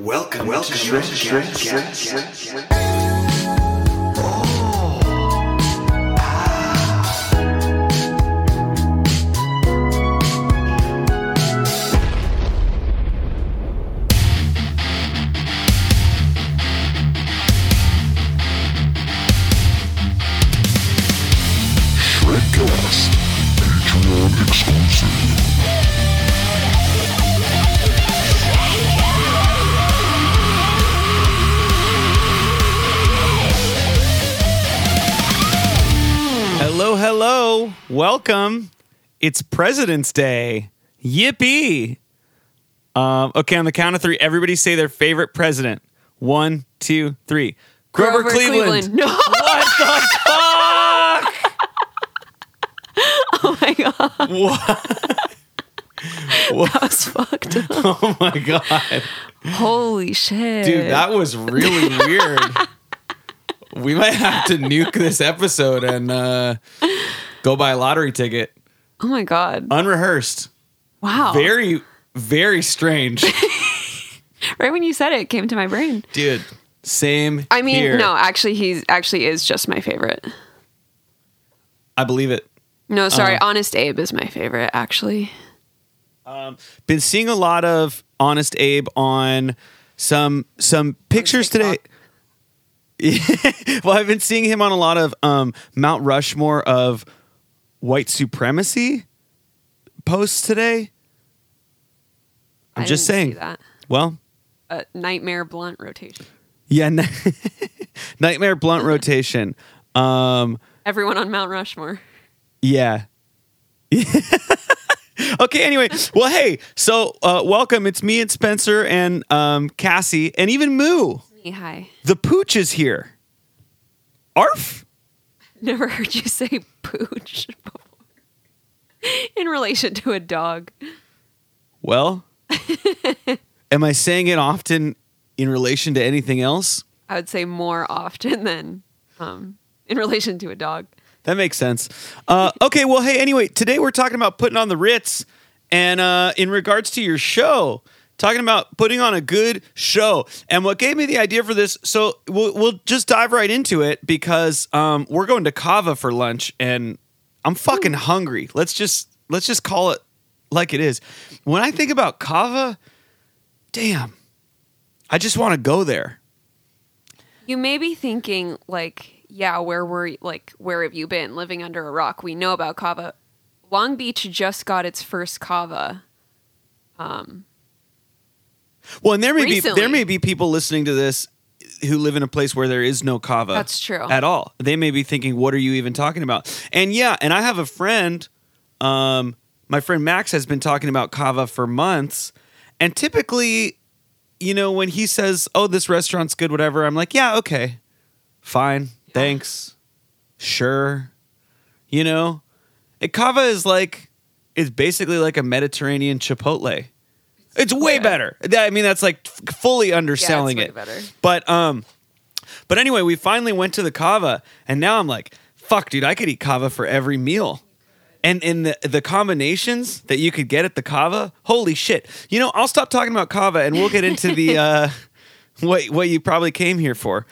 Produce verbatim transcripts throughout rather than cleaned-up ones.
Welcome, welcome, to welcome, Shrek, Shrek, Shrek, Shrek, Shrek. Hello, welcome. It's President's Day. Yippee. Um, okay, on the count of three, everybody say their favorite president. One, two, three. Grover, Grover Cleveland. Cleveland. No. What the fuck? Oh my God. What? What? That was fucked up. Oh my God. Holy shit. Dude, that was really weird. We might have to nuke this episode and uh, go buy a lottery ticket. Oh, my God. Unrehearsed. Wow. Very, very strange. Right when you said it, it came to my brain. Dude, same I mean, here. no, actually, he actually is just my favorite. I believe it. No, sorry. Um, Honest Abe is my favorite, actually. Um, been seeing a lot of Honest Abe on some some pictures today. Well, I've been seeing him on a lot of um, Mount Rushmore of white supremacy posts today. I'm I just saying. See that. Well, uh, nightmare blunt rotation. Yeah, na- nightmare blunt rotation. Um, Everyone on Mount Rushmore. Yeah. Okay. Anyway, well, hey. So, uh, welcome. It's me and Spencer and um, Cassie and even Moo. Hi. The pooch is here. Arf. Never heard you say pooch before in relation to a dog. Well, am I saying it often in relation to anything else? I would say more often than um, in relation to a dog. That makes sense. Uh, okay, well, hey, anyway, today we're talking about putting on the Ritz, and uh, in regards to your show. Talking about putting on a good show. And what gave me the idea for this, so we'll, we'll just dive right into it because um, we're going to Cava for lunch and I'm fucking hungry. Let's just let's just call it like it is. When I think about Cava, damn, I just want to go there. You may be thinking like, yeah, where were like where have you been living under a rock? We know about Cava. Long Beach just got its first Cava. Um Well, and there may Recently. be there may be people listening to this who live in a place where there is no Cava. That's true. At all. They may be thinking, what are you even talking about? And yeah, and I have a friend, um, my friend Max has been talking about Cava for months. And typically, you know, when he says, oh, this restaurant's good, whatever, I'm like, yeah, okay, fine, yeah. Thanks, sure. You know, and Cava is like, it's basically like a Mediterranean Chipotle. It's way better. I mean, that's like fully underselling yeah, it's way it. Better. But um, but anyway, we finally went to the Cava, and now I'm like, fuck, dude, I could eat Cava for every meal, and in the the combinations that you could get at the Cava, holy shit! You know, I'll stop talking about Cava, and we'll get into the uh, what what you probably came here for.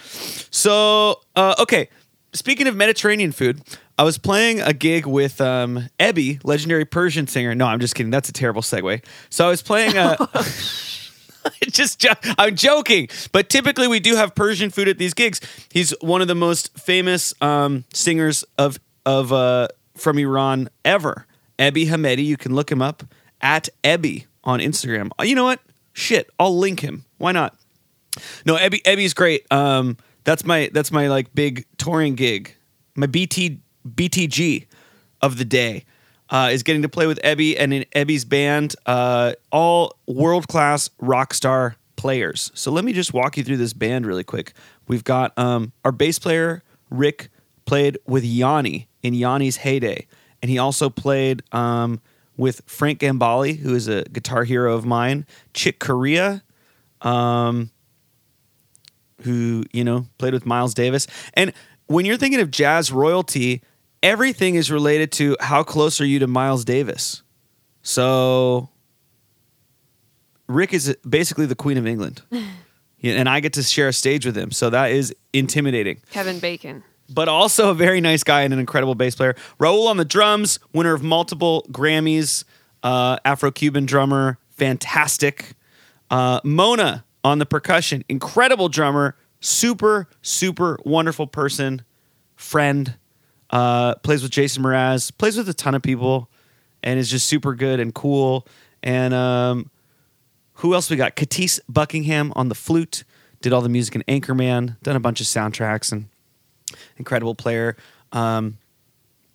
So uh, okay, speaking of Mediterranean food. I was playing a gig with um, Ebi, legendary Persian singer. No, I'm just kidding. That's a terrible segue. So I was playing a... just jo- I'm joking. But typically we do have Persian food at these gigs. He's one of the most famous um, singers of of uh, from Iran ever. Ebi Hamedi. You can look him up at Ebi on Instagram. You know what? Shit. I'll link him. Why not? No, Ebi Ebi's great. Um, that's my that's my like big touring gig. My B T. B T G of the day uh, is getting to play with Ebi and in Ebi's band, uh, all world-class rock star players. So let me just walk you through this band really quick. We've got um, our bass player, Rick, played with Yanni in Yanni's heyday. And he also played um, with Frank Gambale, who is a guitar hero of mine, Chick Corea, um, who, you know, played with Miles Davis. And when you're thinking of jazz royalty, everything is related to how close are you to Miles Davis. So Rick is basically the Queen of England. And I get to share a stage with him. So that is intimidating. Kevin Bacon. But also a very nice guy and an incredible bass player. Raul on the drums, winner of multiple Grammys, uh, Afro-Cuban drummer, fantastic. Uh, Mona on the percussion, incredible drummer, super, super wonderful person, friend, uh, plays with Jason Mraz, plays with a ton of people, and is just super good and cool. And um, who else we got? Katise Buckingham on the flute, did all the music in Anchorman, done a bunch of soundtracks, and incredible player. Um,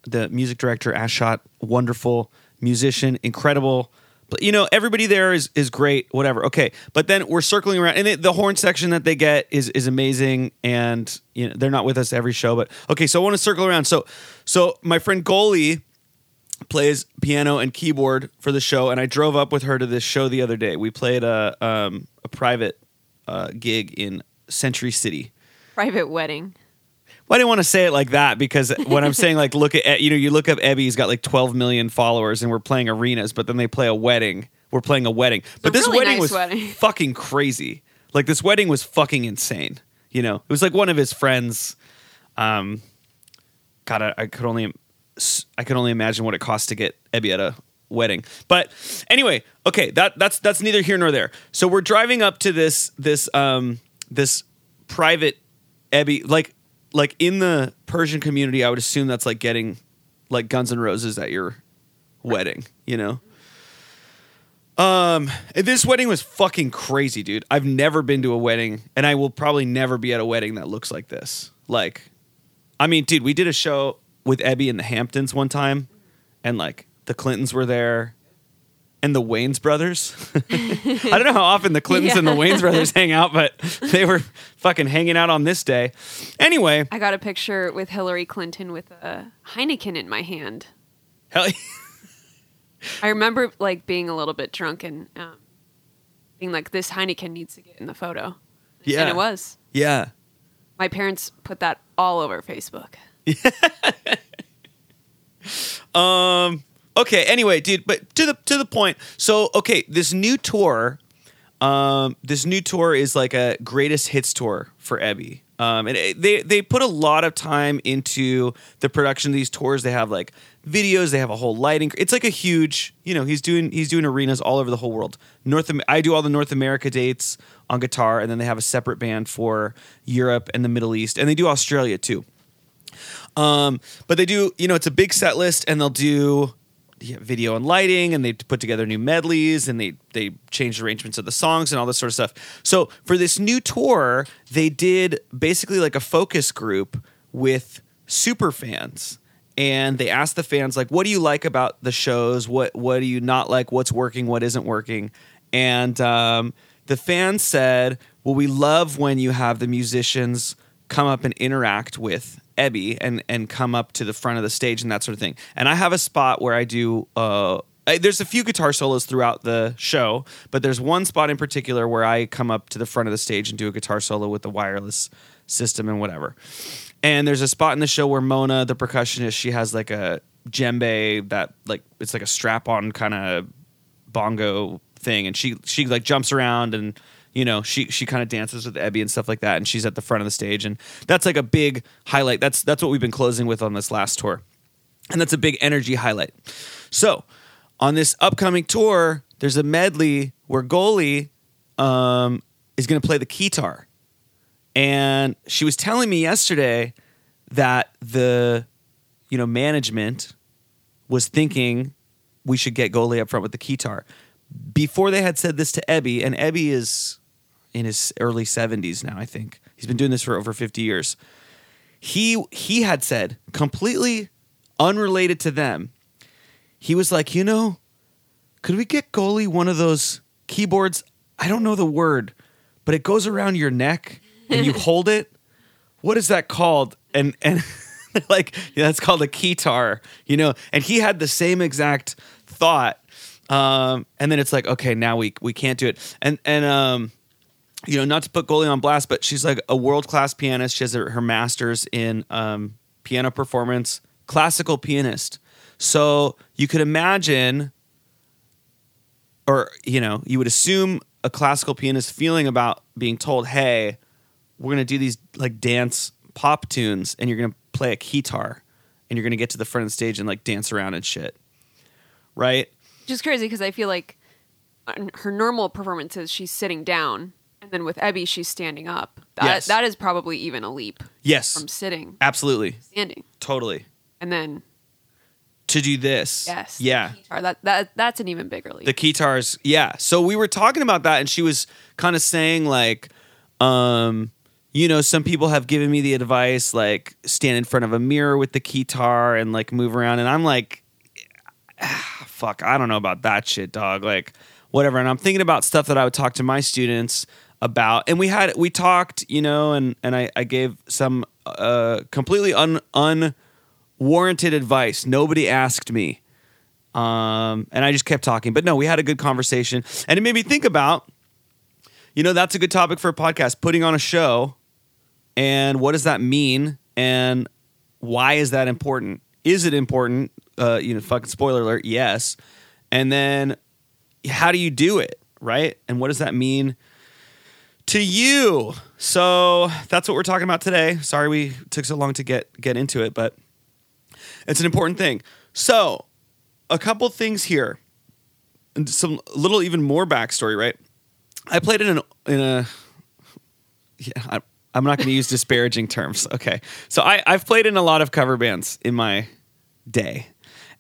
the music director, Ashot, wonderful musician, incredible. But, you know, everybody there is is great, whatever. Okay, but then we're circling around, and it, the horn section that they get is is amazing, and you know they're not with us every show, but okay. So I want to circle around. So, so my friend Goli plays piano and keyboard for the show, and I drove up with her to this show the other day. We played a um, a private uh, gig in Century City. Private wedding. Well, I didn't want to say it like that because when I'm saying like look at you know you look up Ebi, he's got like twelve million followers and we're playing arenas, but then they play a wedding. We're playing a wedding, but this really wedding nice was wedding. Fucking crazy. Like this wedding was fucking insane. You know, it was like one of his friends. Um, God, I, I could only I could only imagine what it costs to get Ebi at a wedding. But anyway, okay, that that's that's neither here nor there. So we're driving up to this this um this private Ebi like. Like in the Persian community, I would assume that's like getting like Guns N' Roses at your wedding, you know? Um, this wedding was fucking crazy, dude. I've never been to a wedding and I will probably never be at a wedding that looks like this. Like, I mean, dude, we did a show with Ebi in the Hamptons one time and like the Clintons were there and the Wayans brothers. I don't know how often the Clintons yeah. and the Wayans brothers hang out, but they were fucking hanging out on this day. Anyway. I got a picture with Hillary Clinton with a Heineken in my hand. Hell yeah. I remember like being a little bit drunk and um, being like, this Heineken needs to get in the photo. Yeah. And it was. Yeah. My parents put that all over Facebook. um... Okay, anyway, dude, but to the to the point. So, okay, this new tour, um, this new tour is like a greatest hits tour for Ebi. Um, and it, they, they put a lot of time into the production of these tours. They have like videos, they have a whole lighting. It's like a huge, you know, he's doing he's doing arenas all over the whole world. North I do all the North America dates on guitar, and then they have a separate band for Europe and the Middle East, and they do Australia too. Um, but they do, you know, it's a big set list, and they'll do video and lighting, and they put together new medleys, and they they changed arrangements of the songs and all this sort of stuff. So for this new tour, they did basically like a focus group with super fans, and they asked the fans like, "What do you like about the shows? What what do you not like? What's working? What isn't working?" And um, the fans said, "Well, we love when you have the musicians come up and interact with Ebi and and come up to the front of the stage and that sort of thing." And I have a spot where I do uh I, there's a few guitar solos throughout the show, but there's one spot in particular where I come up to the front of the stage and do a guitar solo with the wireless system and whatever. And there's a spot in the show where Mona, the percussionist, she has like a djembe that like it's like a strap-on kind of bongo thing, and she she like jumps around and you know, she she kind of dances with Ebi and stuff like that, and she's at the front of the stage, and that's like a big highlight. That's that's what we've been closing with on this last tour, and that's a big energy highlight. So, on this upcoming tour, there's a medley where Goli um, is going to play the keytar, and she was telling me yesterday that the you know management was thinking we should get Goli up front with the keytar. Before they had said this to Ebi, and Ebi is in his early seventies now, I think. He's been doing this for over fifty years. He he had said, completely unrelated to them, he was like, you know, could we get Goli one of those keyboards? I don't know the word, but it goes around your neck and you hold it. What is that called? And and like, yeah, that's called a keytar, you know? And he had the same exact thought. Um, and then it's like, okay, now we, we can't do it. And, and, um, you know, not to put Goli on blast, but she's like a world-class pianist. She has her, her master's in, um, piano performance, classical pianist. So you could imagine or, you know, you would assume a classical pianist feeling about being told, hey, we're going to do these like dance pop tunes and you're going to play a guitar and you're going to get to the front of the stage and like dance around and shit. Right? Just crazy because I feel like on her normal performances, she's sitting down. And then with Ebi, she's standing up. That, yes. that is probably even a leap. Yes. From sitting. Absolutely. Standing. Totally. And then. To do this. Yes. Yeah. That, that, that's an even bigger leap. The guitars. Yeah. So we were talking about that and she was kind of saying like, um, you know, some people have given me the advice, like stand in front of a mirror with the guitar and like move around. And I'm like, ah, fuck, I don't know about that shit, dog. Like whatever. And I'm thinking about stuff that I would talk to my students about, and we had we talked, you know, and and I, I gave some uh, completely un, unwarranted advice. Nobody asked me, um, and I just kept talking. But no, we had a good conversation, and it made me think about, you know, that's a good topic for a podcast: putting on a show, and what does that mean, and why is that important? Is it important? Uh, you know, fucking spoiler alert, yes. And then, how do you do it, right? And what does that mean to you? So that's what we're talking about today. Sorry we took so long to get get into it, but it's an important thing. So a couple things here, and some little even more backstory, right? I played in an in a. Yeah, I, I'm not going to use disparaging terms. Okay, so I I've played in a lot of cover bands in my day,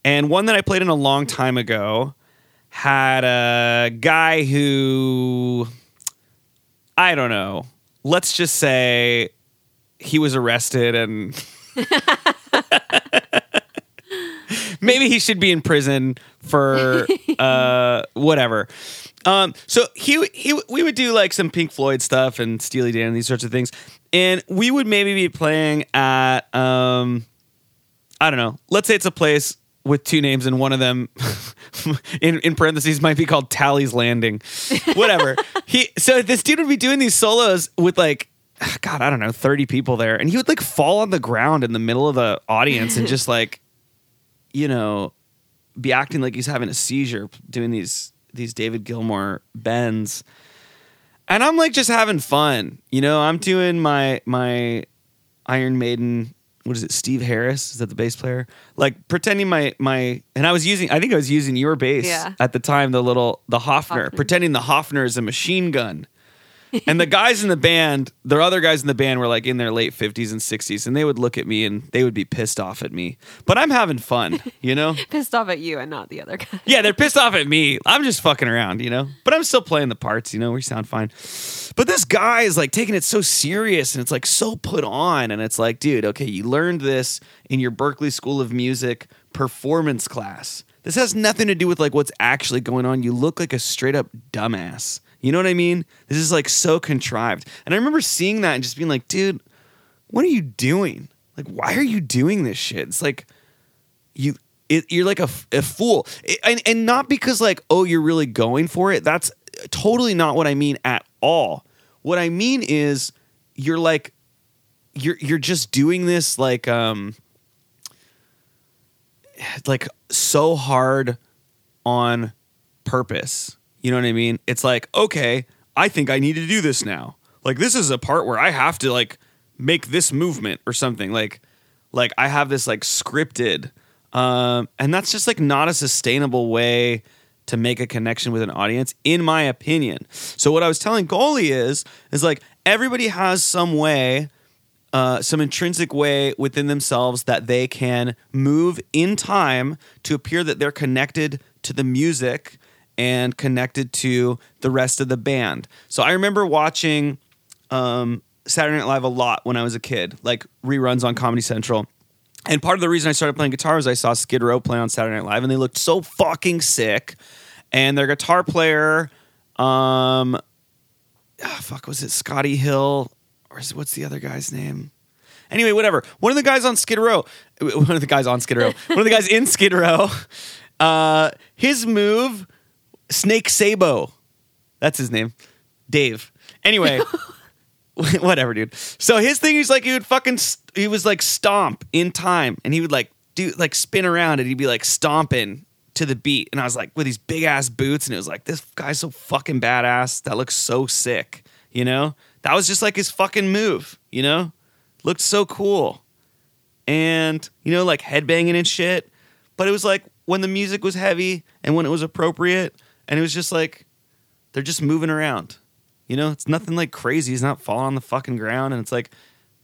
and one that I played in a long time ago had a guy who. I don't know. Let's just say he was arrested and maybe he should be in prison for uh, whatever. Um, so he, he, we would do like some Pink Floyd stuff and Steely Dan and these sorts of things. And we would maybe be playing at, um, I don't know, let's say it's a place with two names, and one of them, in, in parentheses, might be called Tally's Landing. Whatever. he So this dude would be doing these solos with like, God, I don't know, thirty people there. And he would like fall on the ground in the middle of the audience and just like, you know, be acting like he's having a seizure doing these these David Gilmour bends. And I'm like just having fun. You know, I'm doing my my Iron Maiden... What is it? Steve Harris? Is that the bass player? Like pretending my, my, and I was using, I think I was using your bass yeah. at the time, the little, the Höfner, Höfner, pretending the Höfner is a machine gun. And the guys in the band, the other guys in the band were like in their late fifties and sixties, and they would look at me and they would be pissed off at me, but I'm having fun, you know? Pissed off at you and not the other guy. Yeah. They're pissed off at me. I'm just fucking around, you know, but I'm still playing the parts, you know, we sound fine. But this guy is like taking it so serious and it's like so put on. And it's like, dude, okay, you learned this in your Berklee School of Music performance class. This has nothing to do with like what's actually going on. You look like a straight up dumbass. You know what I mean? This is like so contrived. And I remember seeing that and just being like, dude, what are you doing? Like, why are you doing this shit? It's like you, it, you're like a, a fool. It, and, and not because like, oh, you're really going for it. That's totally not what I mean at all. What I mean is you're like, you're, you're just doing this like, um, like so hard on purpose. You know what I mean? It's like, okay, I think I need to do this now. Like, this is a part where I have to like make this movement or something. Like, like I have this like scripted, um, and that's just like not a sustainable way to make a connection with an audience, in my opinion. So what I was telling Goli is, is like everybody has some way, uh, some intrinsic way within themselves that they can move in time to appear that they're connected to the music and connected to the rest of the band. So I remember watching um, Saturday Night Live a lot when I was a kid, like reruns on Comedy Central. And part of the reason I started playing guitar was I saw Skid Row play on Saturday Night Live, and they looked so fucking sick. And their guitar player, um, oh, fuck, was it Scotty Hill? Or is, what's the other guy's name? Anyway, whatever. One of the guys on Skid Row, one of the guys on Skid Row, one of the guys in Skid Row, uh, his move... Snake Sabo. That's his name. Dave. Anyway, whatever, dude. So his thing is like he would fucking, st- he was like stomp in time, and he would like do like spin around and he'd be like stomping to the beat, and I was like, with these big ass boots, and it was like, this guy's so fucking badass. That looks so sick, you know? That was just like his fucking move, you know? Looked so cool. And, you know, like headbanging and shit. But it was like when the music was heavy and when it was appropriate, and it was just like, they're just moving around. You know, it's nothing like crazy. He's not falling on the fucking ground. And it's like,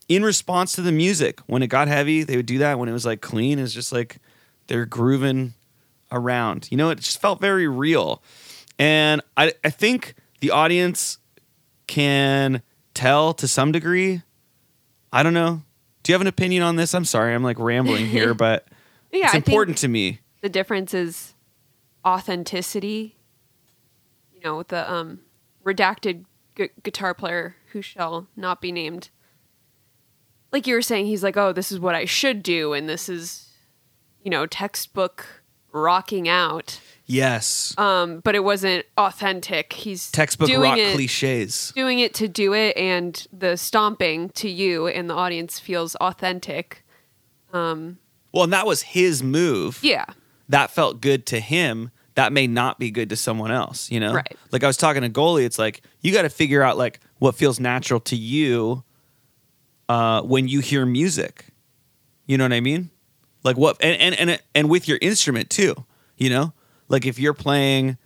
in response to the music, when it got heavy, they would do that. When it was like clean, it's just like they're grooving around. You know, it just felt very real. And I, I think the audience can tell to some degree. I don't know. Do you have an opinion on this? I'm sorry, I'm like rambling here, but yeah, it's important to me. The difference is authenticity. You know, with the um, redacted gu- guitar player who shall not be named. Like you were saying, he's like, oh, this is what I should do. And this is, you know, textbook rocking out. Yes. Um, but it wasn't authentic. He's textbook doing rock it, cliches. Doing it to do it, and the stomping to you and the audience feels authentic. Um, well, and that was his move. Yeah. That felt good to him. That may not be good to someone else, you know? Right. Like I was talking to Goli, it's like, you got to figure out like what feels natural to you uh, when you hear music. You know what I mean? Like what, and, and, and, and with your instrument too, you know? Like if you're playing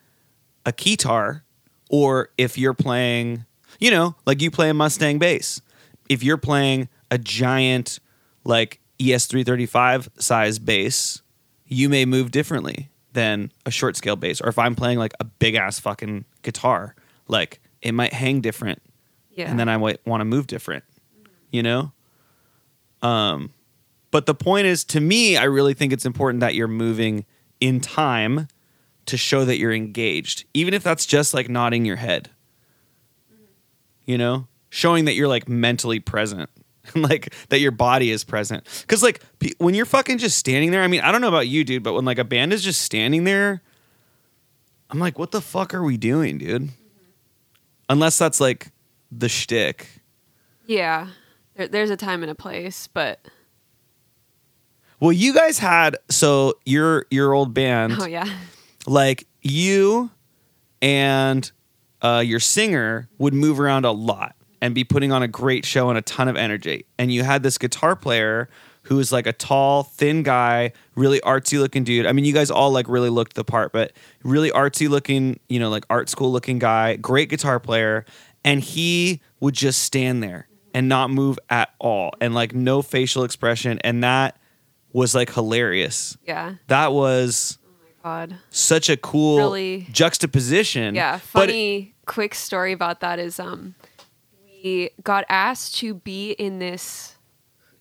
a keytar, or if you're playing, you know, like you play a Mustang bass. If you're playing a giant like E S three thirty-five size bass, you may move differently than a short scale bass. Or if I'm playing like a big ass fucking guitar, like it might hang different. Yeah. And then I might want to move different, you know? Um, but the point is, to me, I really think it's important that you're moving in time to show that you're engaged, even if that's just like nodding your head, you know, showing that you're like mentally present and like that your body is present. Cause like p- when you're fucking just standing there, I mean, I don't know about you, dude, but when like a band is just standing there, I'm like, what the fuck are we doing, dude? Mm-hmm. Unless that's like the shtick. Yeah. There, there's a time and a place, but well, you guys had, so your, your old band. Oh yeah. Like you and uh, your singer would move around a lot and be putting on a great show and a ton of energy. And you had this guitar player who was like a tall, thin guy, really artsy looking dude. I mean, you guys all like really looked the part, but really artsy looking, you know, like art school looking guy, great guitar player. And he would just stand there and not move at all. And like no facial expression. And that was like hilarious. Yeah. That was... God. Such a cool really, juxtaposition. Yeah, funny it, quick story about that is um, we got asked to be in this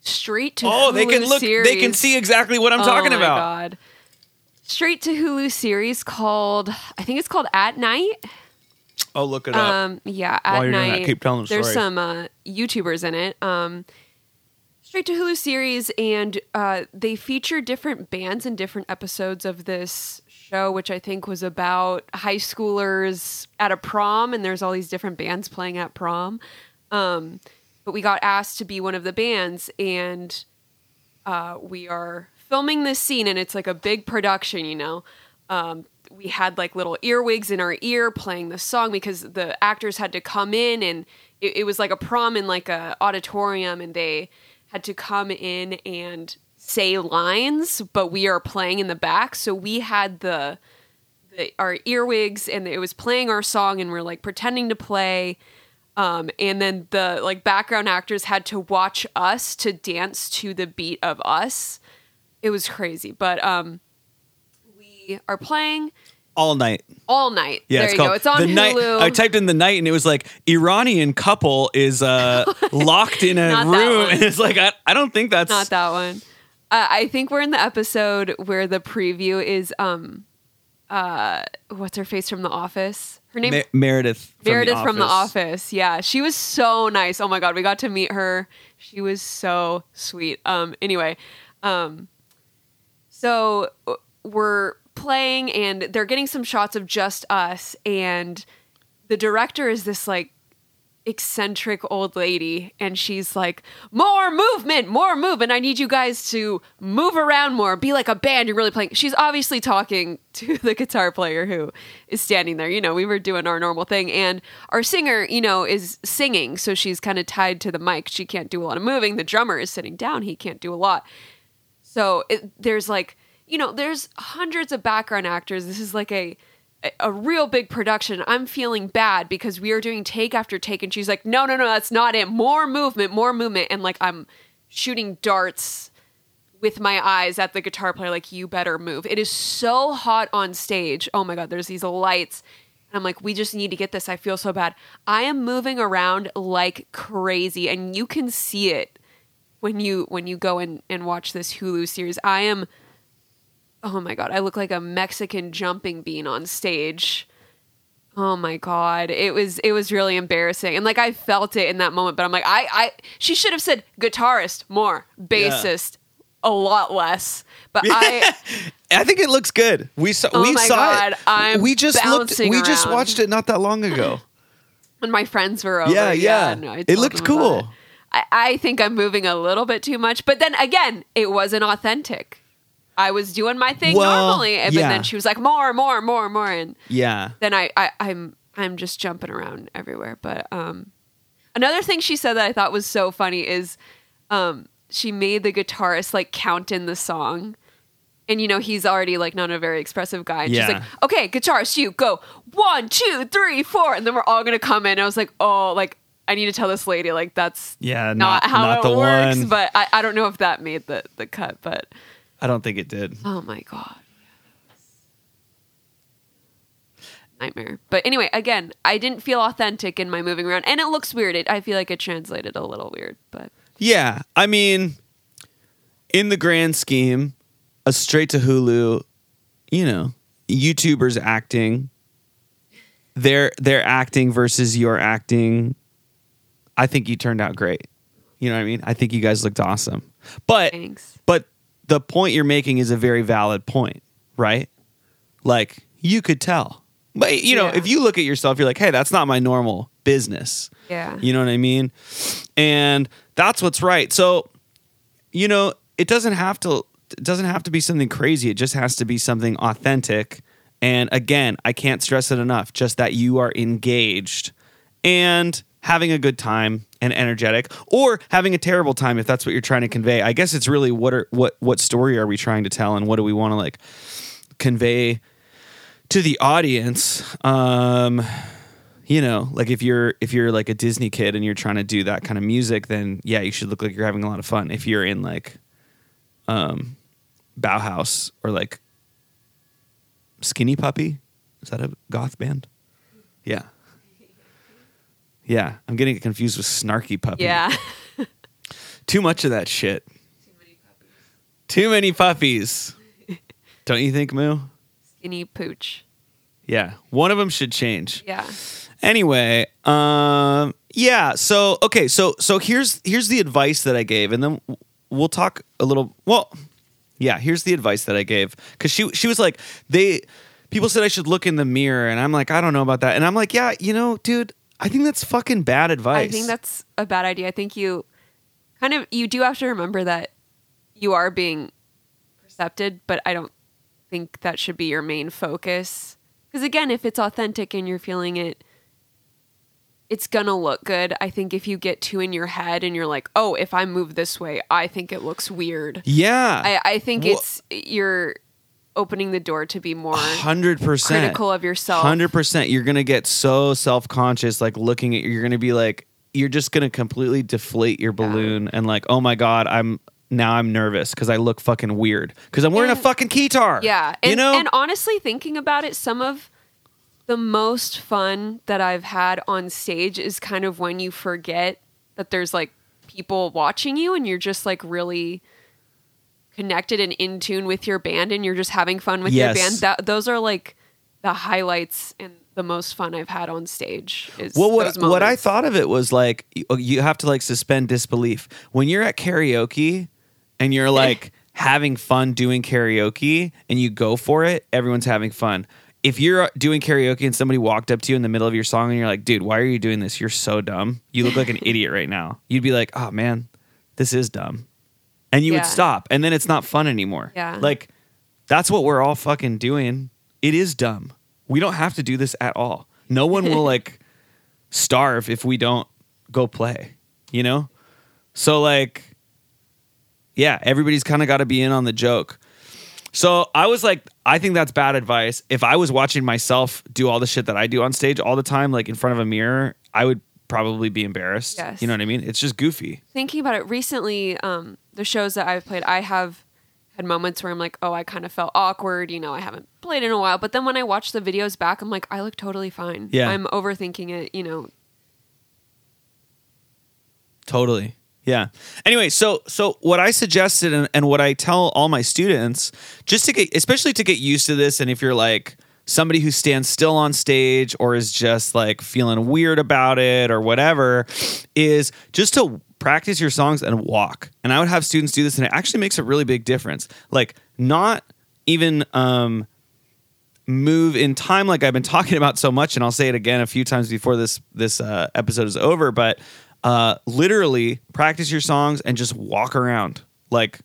straight to oh, Hulu they can look, series. They can see exactly what I'm oh talking my about. God. Straight to Hulu series called, I think it's called At Night. Oh, look it up. Um, yeah, At While you're Night. Doing that, keep telling the there's story. Some uh, YouTubers in it. Um, Straight to Hulu series, and uh, they feature different bands in different episodes of this show, which I think was about high schoolers at a prom, and there's all these different bands playing at prom. Um, but we got asked to be one of the bands, and uh, we are filming this scene, and it's like a big production, you know? Um, we had like little earwigs in our ear playing the song because the actors had to come in, and it, it was like a prom in like a auditorium, and they... had to come in and say lines, but we are playing in the back. So we had the, the our earwigs, and it was playing our song, and we're like pretending to play. Um, and then the like background actors had to watch us to dance to the beat of us. It was crazy, but um, we are playing all night. All night. Yeah, there it's you go. It's on the Hulu. Night, I typed in the night, and it was like Iranian couple is uh, locked in a room, and it's like I, I don't think that's not that one. Uh, I think we're in the episode where the preview is um, uh, what's her face from The Office? Her name Mer- Meredith. From Meredith the from The Office. Yeah, she was so nice. Oh my God, we got to meet her. She was so sweet. Um, anyway, um, so we're playing, and they're getting some shots of just us, and the director is this like eccentric old lady, and she's like, more movement, more movement. I need you guys to move around more, be like a band. You're really playing. She's obviously talking to the guitar player who is standing there. You know, we were doing our normal thing, and our singer, you know, is singing, so she's kind of tied to the mic. She can't do a lot of moving. The drummer is sitting down. He can't do a lot. So it, there's like, you know, there's hundreds of background actors. This is like a a real big production. I'm feeling bad because we are doing take after take, and she's like, no, no, no, that's not it. More movement, more movement. And like, I'm shooting darts with my eyes at the guitar player. Like, you better move. It is so hot on stage. Oh my God, there's these lights. And I'm like, we just need to get this. I feel so bad. I am moving around like crazy. And you can see it when you, when you go and, and watch this Hulu series. I am, oh my God, I look like a Mexican jumping bean on stage. Oh my God. It was, it was really embarrassing. And like, I felt it in that moment, but I'm like, I, I, she should have said guitarist more, bassist, yeah, a lot less, but I, I think it looks good. We saw, oh we my saw God, it. I'm we just looked, we around. just watched it not that long ago. When my friends were over. Yeah. Yeah. yeah no, it looked cool. It. I, I think I'm moving a little bit too much, but then again, it wasn't authentic. I was doing my thing well, normally, and yeah. then she was like, "More, more, more, more," and yeah. Then I, I, I'm, I'm just jumping around everywhere. But um, another thing she said that I thought was so funny is, um, she made the guitarist like count in the song, and you know he's already like not a very expressive guy. And yeah. She's like, "Okay, guitarist, you go one, two, three, four," and then we're all gonna come in. And I was like, "Oh, like I need to tell this lady like that's yeah, not, not how not it the works." One. But I, I don't know if that made the the cut, but. I don't think it did. Oh my God. Nightmare. But anyway, again, I didn't feel authentic in my moving around, and it looks weird. It, I feel like it translated a little weird, but. Yeah. I mean, in the grand scheme, a straight to Hulu, you know, YouTubers acting, they're, they're acting versus your acting. I think you turned out great. You know what I mean? I think you guys looked awesome, but, Thanks. but, the point you're making is a very valid point, right? Like, you could tell. But, you know, yeah. if you look at yourself, you're like, hey, that's not my normal business. Yeah. You know what I mean? And that's what's right. So, you know, it doesn't have to it doesn't have to be something crazy. It just has to be something authentic. And again, I can't stress it enough, just that you are engaged and having a good time and energetic, or having a terrible time if that's what you're trying to convey. I guess it's really what are, what what story are we trying to tell, and what do we want to like convey to the audience? Um, you know, like if you're if you're like a Disney kid and you're trying to do that kind of music, then yeah, you should look like you're having a lot of fun. If you're in like um, Bauhaus or like Skinny Puppy, is that a goth band? Yeah. Yeah, I'm getting confused with Snarky Puppy. Yeah. Too much of that shit. Too many puppies. Too many puppies. Don't you think, Moo? Skinny pooch. Yeah, one of them should change. Yeah. Anyway, um, yeah, so, okay, so so here's here's the advice that I gave, and then we'll talk a little, well, yeah, here's the advice that I gave, because she, she was like, they, people said I should look in the mirror, and I'm like, I don't know about that, and I'm like, yeah, you know, dude, I think that's fucking bad advice. I think that's a bad idea. I think you kind of, you do have to remember that you are being percepted, but I don't think that should be your main focus. Because again, if it's authentic and you're feeling it, it's gonna look good. I think if you get too in your head and you're like, oh, if I move this way, I think it looks weird. Yeah. I, I think well, it's, you're opening the door to be more one hundred percent critical of yourself. one hundred percent You're going to get so self-conscious, like looking at, you're going to be like, you're just going to completely deflate your balloon yeah. and like, oh my God, I'm, now I'm nervous because I look fucking weird because I'm wearing and, a fucking keytar. Yeah. And, you know? And honestly, thinking about it, some of the most fun that I've had on stage is kind of when you forget that there's like people watching you and you're just like really connected and in tune with your band and you're just having fun with yes. your band. That, those are like the highlights and the most fun I've had on stage. Is well, what, what I thought of it was like, you have to like suspend disbelief. When you're at karaoke and you're like having fun doing karaoke and you go for it, everyone's having fun. if you're doing karaoke and somebody walked up to you in the middle of your song and you're like, dude, why are you doing this? You're so dumb. You look like an idiot right now. You'd be like, oh, man, this is dumb. And you yeah. would stop. And then it's not fun anymore. Yeah. Like, that's what we're all fucking doing. It is dumb. We don't have to do this at all. No one will, like, starve if we don't go play, you know? So, like, yeah, everybody's kind of got to be in on the joke. So I was like, I think that's bad advice. If I was watching myself do all the shit that I do on stage all the time, like in front of a mirror, I would probably be embarrassed. Yes. You know what I mean? It's just goofy. Thinking about it recently, um, the shows that I've played, I have had moments where I'm like, oh, I kind of felt awkward. You know, I haven't played in a while. But then when I watch the videos back, I'm like, I look totally fine. Yeah. I'm overthinking it, you know. Totally. Yeah. Anyway, so so what I suggested and, and what I tell all my students, just to get, especially to get used to this, and if you're like somebody who stands still on stage or is just like feeling weird about it or whatever, is just to practice your songs and walk. And I would have students do this, and it actually makes a really big difference. Like, not even um, move in time, like I've been talking about so much, and I'll say it again a few times before this this uh, episode is over, but. Uh, literally practice your songs and just walk around, like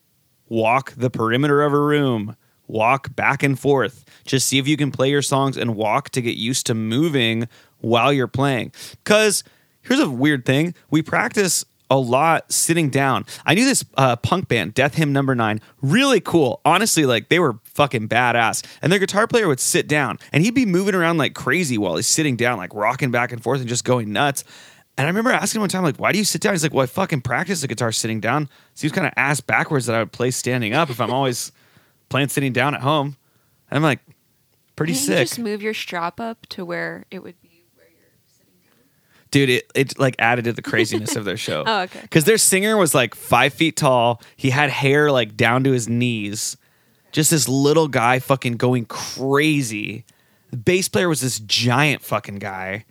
walk the perimeter of a room, walk back and forth. Just see if you can play your songs and walk to get used to moving while you're playing. Because here's a weird thing. We practice a lot sitting down. I knew this uh, punk band, Death Hymn Number nine, really cool. Honestly, like they were fucking badass. And their guitar player would sit down and he'd be moving around like crazy while he's sitting down, like rocking back and forth and just going nuts. And I remember asking him one time, like, why do you sit down? He's like, well, I fucking practice the guitar sitting down. Seems kind of ass backwards that I would play standing up if I'm always playing sitting down at home. And I'm like, pretty Can sick. You just move your strap up to where it would be where you're sitting down? Dude, it, it like added to the craziness of their show. Oh, okay. Because their singer was like five feet tall. He had hair like down to his knees. Okay. Just this little guy fucking going crazy. The bass player was this giant fucking guy.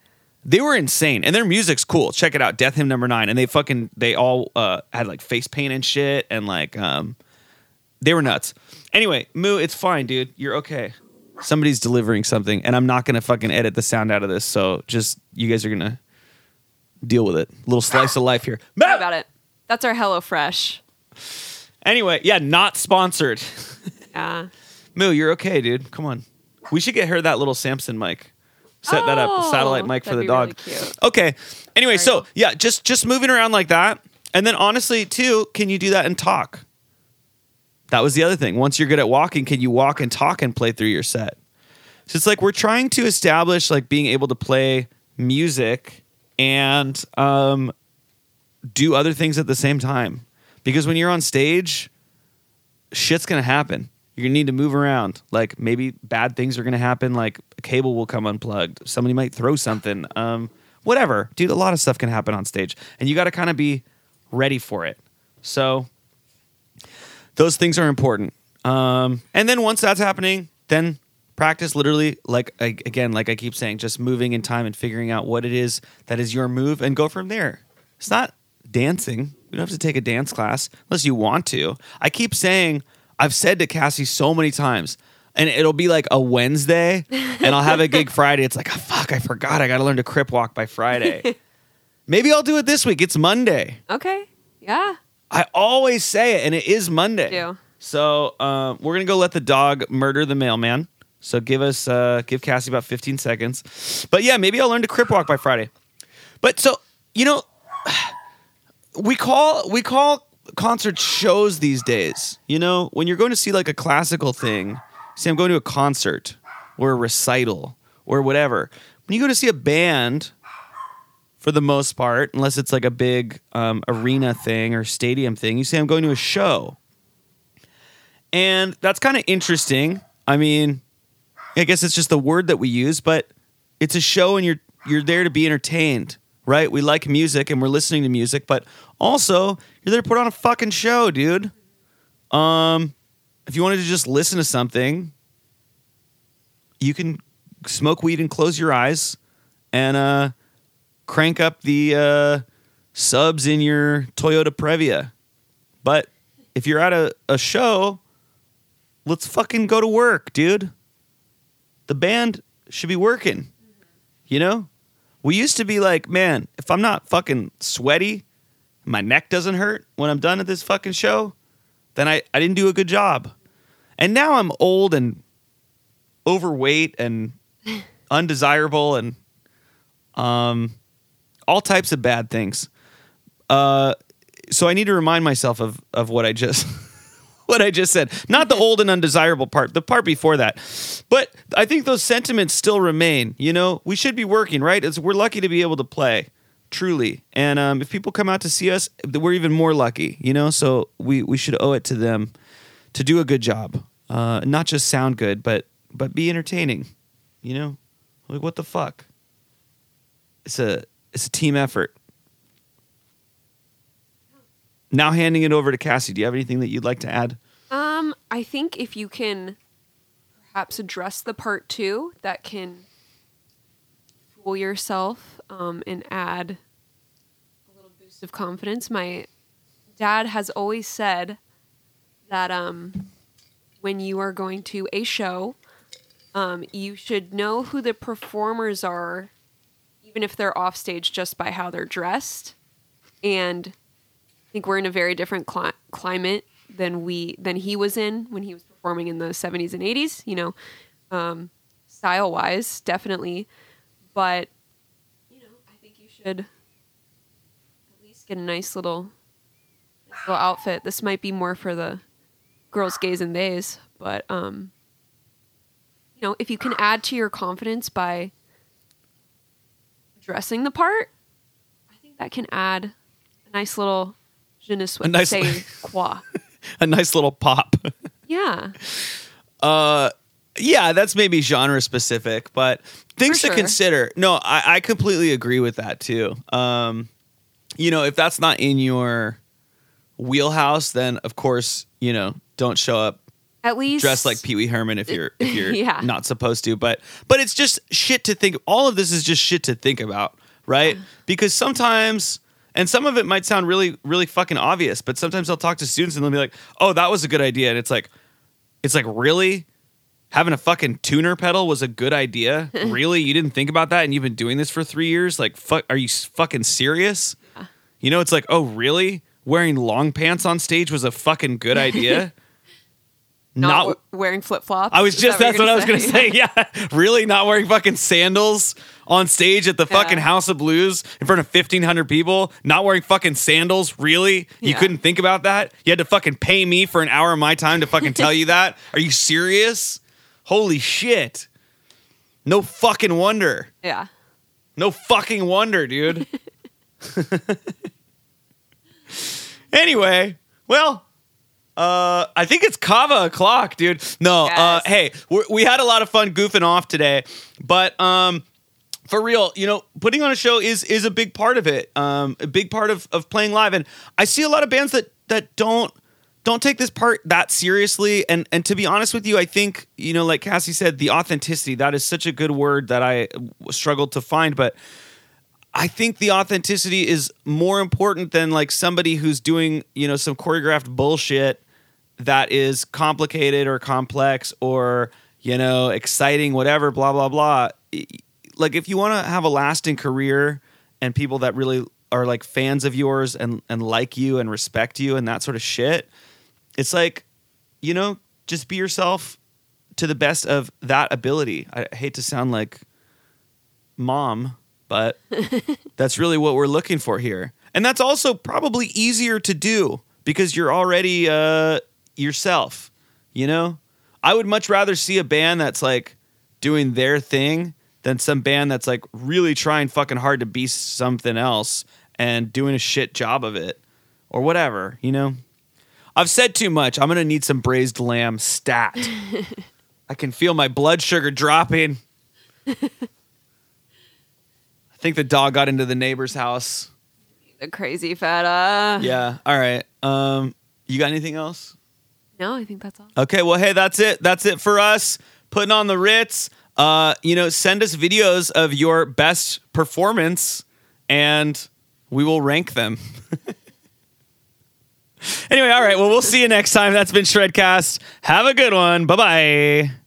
They were insane, and their music's cool. Check it out, Death Hymn Number Nine, and they fucking they all uh, had like face paint and shit, and like um, they were nuts. Anyway, Moo, it's fine, dude. You're okay. Somebody's delivering something, and I'm not gonna fucking edit the sound out of this. So just you guys are gonna deal with it. Little slice of life here. How about it? That's our HelloFresh. Anyway, yeah, not sponsored. Yeah. Moo, you're okay, dude. Come on, we should get her that little Samson mic. Set that up, the satellite mic for the dog. Really cute. Okay. Anyway, so yeah, just just moving around like that. And then honestly, too, can you do that and talk? That was the other thing. Once you're good at walking, can you walk and talk and play through your set? So it's like we're trying to establish like being able to play music and um, do other things at the same time. Because when you're on stage, shit's going to happen. You're going to need to move around. Like, maybe bad things are going to happen. Like, a cable will come unplugged. Somebody might throw something. Um, whatever. Dude, a lot of stuff can happen on stage. And you got to kind of be ready for it. So, those things are important. Um, and then once that's happening, then practice literally, like, I, again, like I keep saying, just moving in time and figuring out what it is that is your move and go from there. It's not dancing. You don't have to take a dance class unless you want to. I keep saying... I've said to Cassie so many times, and it'll be like a Wednesday, and I'll have a gig Friday. It's like, oh, fuck, I forgot. I got to learn to crip walk by Friday. Maybe I'll do it this week. It's Monday. Okay. Yeah. I always say it, and it is Monday. You do. So uh, we're going to go let the dog murder the mailman. So give us, uh, give Cassie about fifteen seconds. But yeah, maybe I'll learn to crip walk by Friday. But so, you know, we call, we call, concert shows these days, you know, when you're going to see like a classical thing, say I'm going to a concert or a recital or whatever. When you go to see a band, for the most part, unless it's like a big um, arena thing or stadium thing, you say I'm going to a show. And that's kind of interesting. I mean, I guess it's just the word that we use, but it's a show and you're you're there to be entertained. Right? We like music and we're listening to music, but also you're there to put on a fucking show, dude. Um, if you wanted to just listen to something, you can smoke weed and close your eyes and uh, crank up the uh, subs in your Toyota Previa. But if you're at a, a show, let's fucking go to work, dude. the band should be working. You know? We used to be like, man, if I'm not fucking sweaty, my neck doesn't hurt when I'm done at this fucking show, then I, I didn't do a good job. And now I'm old and overweight and undesirable and um, all types of bad things. Uh, so I need to remind myself of, of what I just what I just said. Not the old and undesirable part, the part before that. But I think those sentiments still remain. You know, we should be working, right? It's, we're lucky to be able to play, truly. And um, if people come out to see us, we're even more lucky, you know? So we, we should owe it to them to do a good job. Uh, not just sound good, but but be entertaining, you know? Like, what the fuck? It's a it's a team effort. Now handing it over to Cassie. Do you have anything that you'd like to add? Um, I think if you can perhaps address the part two, that can fool yourself um, and add a little boost of confidence. My dad has always said that um, when you are going to a show, um, you should know who the performers are, even if they're off stage, just by how they're dressed. And I think we're in a very different cli- climate than we than he was in when he was performing in the seventies and eighties, you know, um, style-wise, definitely. But, you know, I think you should at least get a nice little, nice little outfit. This might be more for the girls, gays, and theys. But, um, you know, if you can add to your confidence by dressing the part, I think that can add a nice little je ne souhaite nice say quoi. A nice little pop. Yeah. Uh, yeah, that's maybe genre specific, but things sure. to consider. No, I, I completely agree with that too. Um, you know, if that's not in your wheelhouse, then of course, you know, don't show up. At least dress like Pee Wee Herman if you're if you're yeah. not supposed to. But but it's just shit to think. All of this is just shit to think about, right? Yeah. Because sometimes, and some of it might sound really really fucking obvious, but sometimes I'll talk to students and they'll be like, "Oh, that was a good idea," and it's like, it's like really having a fucking tuner pedal was a good idea. Really, you didn't think about that, and you've been doing this for three years. Like, fuck, are you fucking serious? Yeah. You know, it's like, oh, really? Wearing long pants on stage was a fucking good idea. Not, not w- wearing flip-flops. I was just, that that's what, what I was going to say. Yeah. Really? Not wearing fucking sandals on stage at the yeah. fucking House of Blues in front of fifteen hundred people? Not wearing fucking sandals? Really? You yeah. couldn't think about that? You had to fucking pay me for an hour of my time to fucking tell you that? Are you serious? Holy shit. No fucking wonder. Yeah. No fucking wonder, dude. Anyway, well... Uh, I think it's kava o'clock, dude. No, yes. uh, hey, we're, we had a lot of fun goofing off today, but, um, for real, you know, putting on a show is, is a big part of it. Um, a big part of, of playing live. And I see a lot of bands that, that don't, don't take this part that seriously. And, and to be honest with you, I think, you know, like Cassie said, the authenticity, that is such a good word that I struggled to find, but I think the authenticity is more important than like somebody who's doing, you know, some choreographed bullshit that is complicated or complex or, you know, exciting, whatever, blah, blah, blah. Like, if you want to have a lasting career and people that really are like fans of yours and, and like you and respect you and that sort of shit, it's like, you know, just be yourself to the best of that ability. I hate to sound like mom, but that's really what we're looking for here. And that's also probably easier to do because you're already, uh, yourself, you know? I would much rather see a band that's like doing their thing than some band that's like really trying fucking hard to be something else and doing a shit job of it or whatever, you know? I've said too much. I'm going to need some braised lamb stat. I can feel my blood sugar dropping. I think the dog got into the neighbor's house. The crazy feta. Yeah. All right. Um, you got anything else? No, I think that's all. Okay, well, hey, that's it. That's it for us. Putting on the Ritz. Uh, you know, send us videos of your best performance, and we will rank them. Anyway, all right. Well, we'll see you next time. That's been Shredcast. Have a good one. Bye-bye.